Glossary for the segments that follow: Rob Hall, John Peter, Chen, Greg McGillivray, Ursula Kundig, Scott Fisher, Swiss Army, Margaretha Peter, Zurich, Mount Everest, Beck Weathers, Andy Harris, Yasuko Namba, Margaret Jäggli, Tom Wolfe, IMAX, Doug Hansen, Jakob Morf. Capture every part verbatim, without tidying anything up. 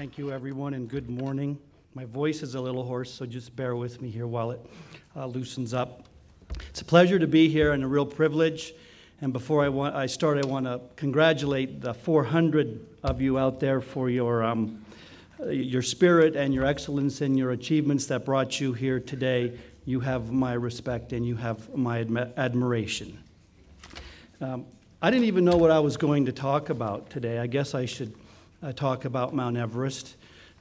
Thank you, everyone, and good morning. My voice is a little hoarse, so just bear with me here while it uh, loosens up. It's a pleasure to be here and a real privilege. And before I, want, I start, I want to congratulate the four hundred of you out there for your um, your spirit and your excellence and your achievements that brought you here today. You have my respect and you have my admi- admiration. Um, I didn't even know what I was going to talk about today. I guess I should uh, talk about Mount Everest.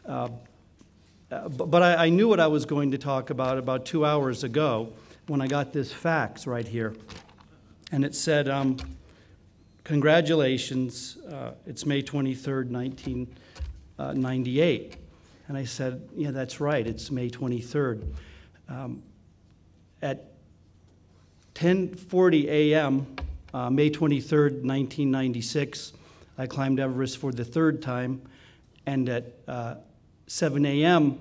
Uh, Uh, but, but I, I knew what I was going to talk about about two hours ago when I got this fax right here. And it said, um, congratulations, uh, it's May twenty-third, nineteen ninety-eight. And I said, yeah, that's right, it's May twenty-third. Um, at ten forty a.m., uh, May twenty-third, nineteen ninety-six, I climbed Everest for the third time, and at uh, seven a.m.,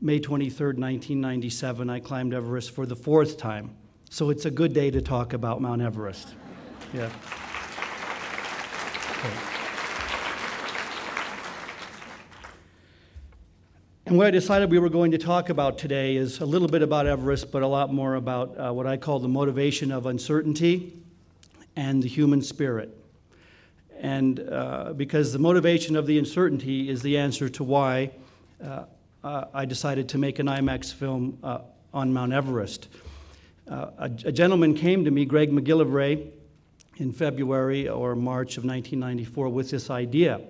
May twenty-third, nineteen ninety-seven, I climbed Everest for the fourth time. So it's a good day to talk about Mount Everest. Yeah. Okay. And what I decided we were going to talk about today is a little bit about Everest, but a lot more about uh, what I call the motivation of uncertainty and the human spirit. And uh, because the motivation of the uncertainty is the answer to why uh, uh, I decided to make an IMAX film uh, on Mount Everest. Uh, a, a gentleman came to me, Greg McGillivray, in February or March of nineteen ninety-four with this idea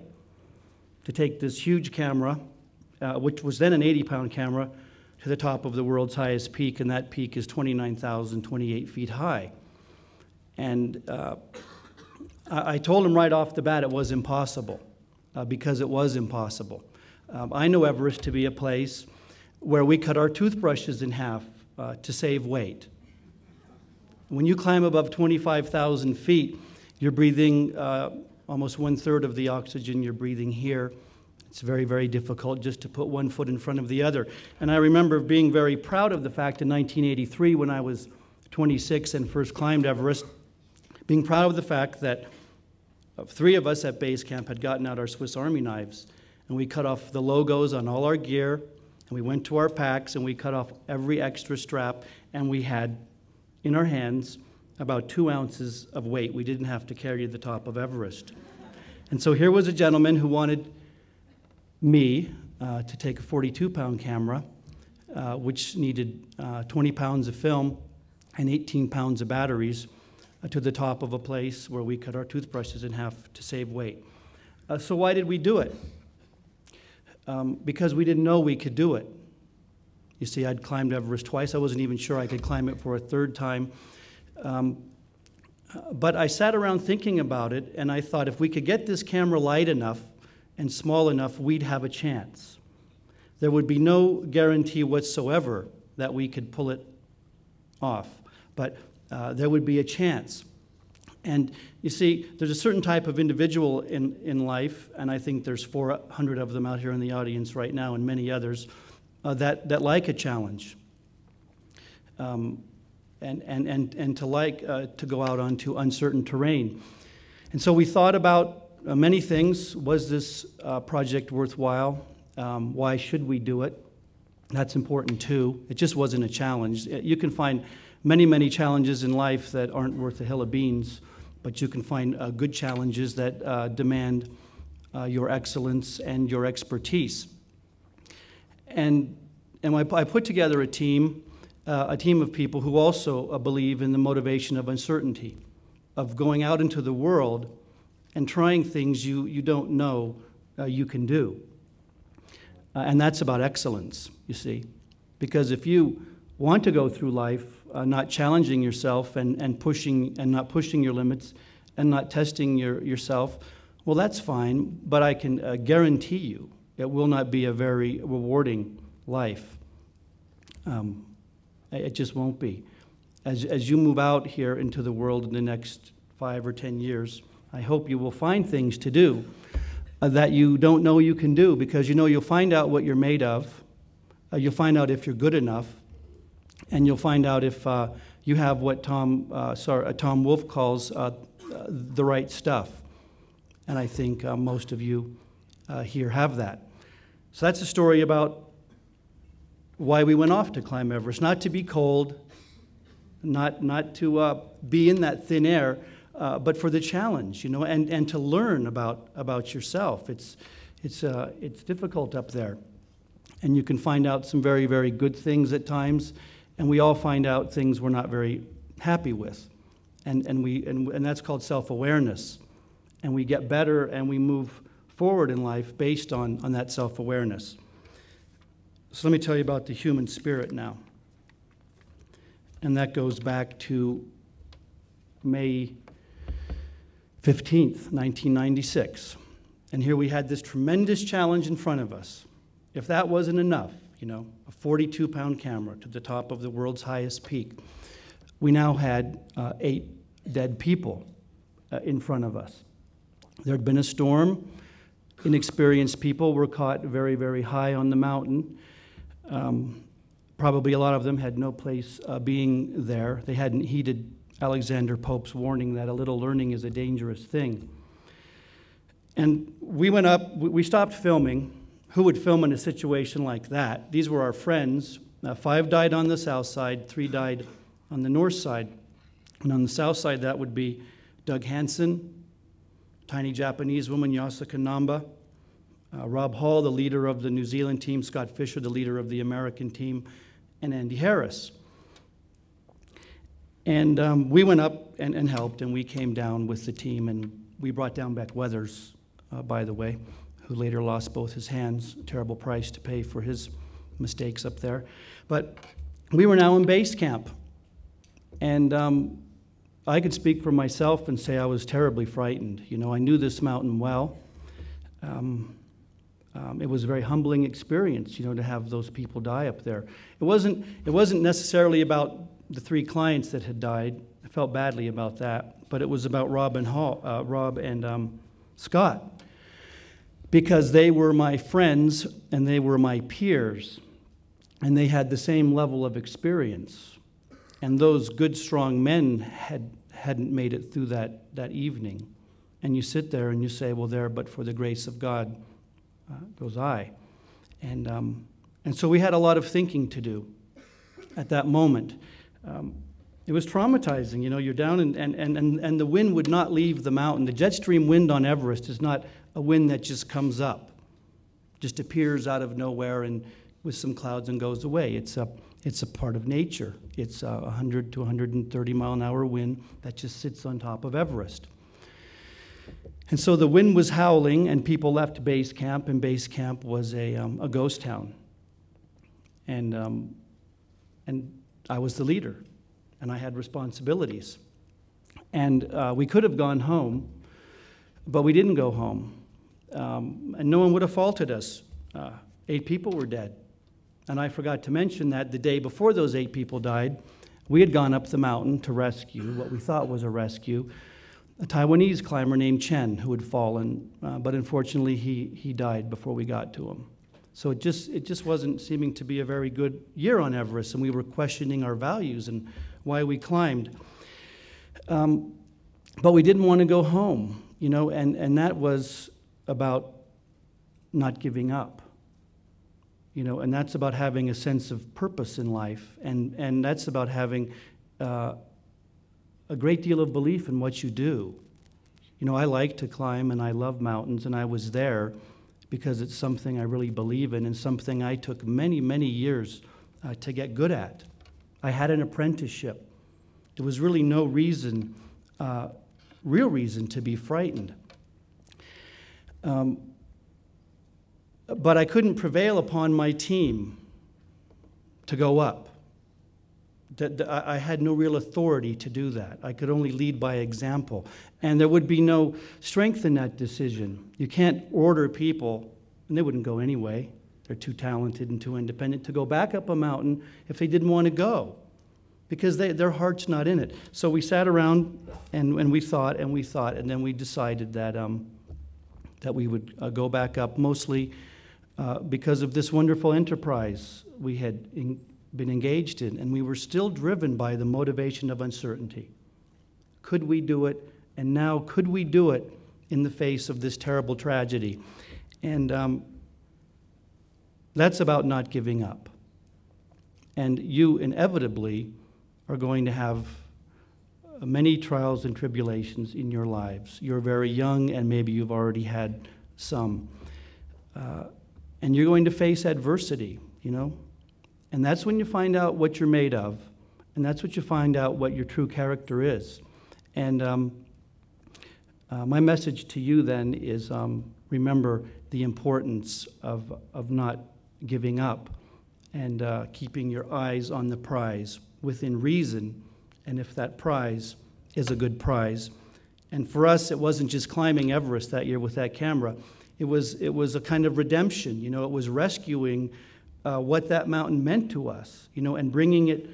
to take this huge camera, uh, which was then an eighty-pound camera, to the top of the world's highest peak, and that peak is twenty-nine thousand twenty-eight feet high. And uh, I told him right off the bat it was impossible, uh, because it was impossible. Um, I know Everest to be a place where we cut our toothbrushes in half uh, to save weight. When you climb above twenty-five thousand feet, you're breathing uh, almost one-third of the oxygen you're breathing here. It's very, very difficult just to put one foot in front of the other. And I remember being very proud of the fact in nineteen eighty-three, when I was twenty-six and first climbed Everest, being proud of the fact that three of us at base camp had gotten out our Swiss Army knives, and we cut off the logos on all our gear, and we went to our packs, and we cut off every extra strap, and we had in our hands about two ounces of weight. We didn't have to carry the top of Everest. And so here was a gentleman who wanted me uh, to take a forty-two-pound camera, uh, which needed uh, twenty pounds of film and eighteen pounds of batteries, to the top of a place where we cut our toothbrushes in half to save weight. Uh, so why did we do it? Um, because we didn't know we could do it. You see, I'd climbed Everest twice. I wasn't even sure I could climb it for a third time. Um, but I sat around thinking about it, and I thought if we could get this camera light enough and small enough, we'd have a chance. There would be no guarantee whatsoever that we could pull it off. But Uh, there would be a chance. And you see, there's a certain type of individual in, in life, and I think there's four hundred of them out here in the audience right now and many others, uh, that, that like a challenge um, and, and, and, and to like uh, to go out onto uncertain terrain. And so we thought about uh, many things. Was this uh, project worthwhile? Um, why should we do it? That's important too. It just wasn't a challenge. You can find many, many challenges in life that aren't worth a hill of beans, but you can find uh, good challenges that uh, demand uh, your excellence and your expertise. And, and I, I put together a team, uh, a team of people who also uh, believe in the motivation of uncertainty, of going out into the world and trying things you, you don't know uh, you can do. Uh, and that's about excellence, you see, because if you want to go through life Uh, not challenging yourself and, and pushing and not pushing your limits and not testing your, yourself, well, that's fine, but I can uh, guarantee you it will not be a very rewarding life. Um, it just won't be. As, as you move out here into the world in the next five or ten years, I hope you will find things to do uh, that you don't know you can do, because you know you'll find out what you're made of. Uh, you'll find out if you're good enough. And you'll find out if uh, you have what Tom uh, sorry, uh, Tom Wolfe calls uh, the right stuff. And I think uh, most of you uh, here have that. So that's a story about why we went off to climb Everest, not to be cold, not not to uh, be in that thin air, uh, but for the challenge, you know, and, and to learn about about yourself. It's it's uh, it's difficult up there, and you can find out some very, very good things at times, and we all find out things we're not very happy with, and and we and and that's called self-awareness, and we get better and we move forward in life based on, on that self-awareness. So let me tell you about the human spirit now. And that goes back to May fifteenth, nineteen ninety-six. And here we had this tremendous challenge in front of us. If that wasn't enough, you know, a forty-two pound camera to the top of the world's highest peak, we now had uh, eight dead people uh, in front of us. There had been a storm. Inexperienced people were caught very, very high on the mountain. Um, probably a lot of them had no place uh, being there. They hadn't heeded Alexander Pope's warning that a little learning is a dangerous thing. And we went up, we stopped filming. Who would film in a situation like that? These were our friends. Now, five died on the south side, three died on the north side. And on the south side, that would be Doug Hansen, tiny Japanese woman, Yasuko Namba, uh, Rob Hall, the leader of the New Zealand team, Scott Fisher, the leader of the American team, and Andy Harris. And um, we went up and, and helped, and we came down with the team, and we brought down Beck Weathers, uh, by the way, who later lost both his hands, a terrible price to pay for his mistakes up there. But we were now in base camp, and um, I could speak for myself and say I was terribly frightened. You know, I knew this mountain well. Um, um, it was a very humbling experience, you know, to have those people die up there. It wasn't, it wasn't necessarily about the three clients that had died. I felt badly about that, but it was about Rob and Hall, uh, Rob and um, Scott, because they were my friends and they were my peers, and they had the same level of experience. And those good, strong men had, hadn't made it through that, that evening. And you sit there and you say, well, there, but for the grace of God uh, goes I. And, um, and so we had a lot of thinking to do at that moment. Um, it was traumatizing. You know, you're down and, and, and, and the wind would not leave the mountain. The jet stream wind on Everest is not a wind that just comes up, just appears out of nowhere and with some clouds and goes away. It's a It's a part of nature. It's a one hundred to one hundred thirty mile an hour wind that just sits on top of Everest. And so the wind was howling, and people left base camp, and base camp was a, um, a ghost town. And, um, and I was the leader, and I had responsibilities. And uh, we could have gone home, but we didn't go home. Um, and no one would have faulted us. Uh, eight people were dead. And I forgot to mention that the day before those eight people died, we had gone up the mountain to rescue what we thought was a rescue, a Taiwanese climber named Chen who had fallen, uh, but unfortunately he he died before we got to him. So it just it just wasn't seeming to be a very good year on Everest, and we were questioning our values and why we climbed. Um, but we didn't want to go home, you know, and, and that was about not giving up. You know, and that's about having a sense of purpose in life, and, and that's about having uh, a great deal of belief in what you do. You know, I like to climb, and I love mountains, and I was there because it's something I really believe in and something I took many, many years uh, to get good at. I had an apprenticeship. There was really no reason, uh, real reason, to be frightened. Um, But I couldn't prevail upon my team to go up. I had no real authority to do that. I could only lead by example. And there would be no strength in that decision. You can't order people, and they wouldn't go anyway. They're too talented and too independent to go back up a mountain if they didn't want to go, because they, their heart's not in it. So we sat around, and, and we thought, and we thought, and then we decided that, um, that we would uh, go back up, mostly Uh, because of this wonderful enterprise we had in, been engaged in, and we were still driven by the motivation of uncertainty. Could we do it? And now, could we do it in the face of this terrible tragedy? And um, That's about not giving up. And you inevitably are going to have many trials and tribulations in your lives. You're very young, and maybe you've already had some. Uh, and you're going to face adversity, you know? And that's when you find out what you're made of, and that's what you find out what your true character is. And um, uh, my message to you then is um, remember the importance of, of not giving up and uh, keeping your eyes on the prize within reason, and if that prize is a good prize. And for us, it wasn't just climbing Everest that year with that camera. It was it was a kind of redemption, you know. It was rescuing uh, what that mountain meant to us, you know, and bringing it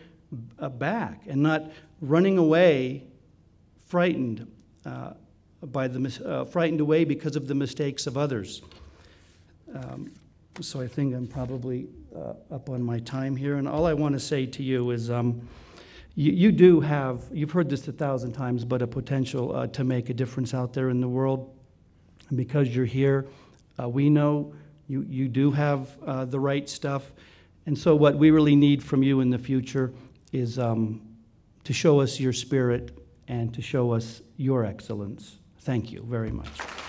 uh, back, and not running away, frightened uh, by the mis- uh, frightened away because of the mistakes of others. Um, so I think I'm probably uh, up on my time here, and all I want to say to you is. Um, You, you do have, you've heard this a thousand times, but a potential uh, to make a difference out there in the world. And because you're here, uh, we know you, you do have uh, the right stuff. And so what we really need from you in the future is um, to show us your spirit and to show us your excellence. Thank you very much.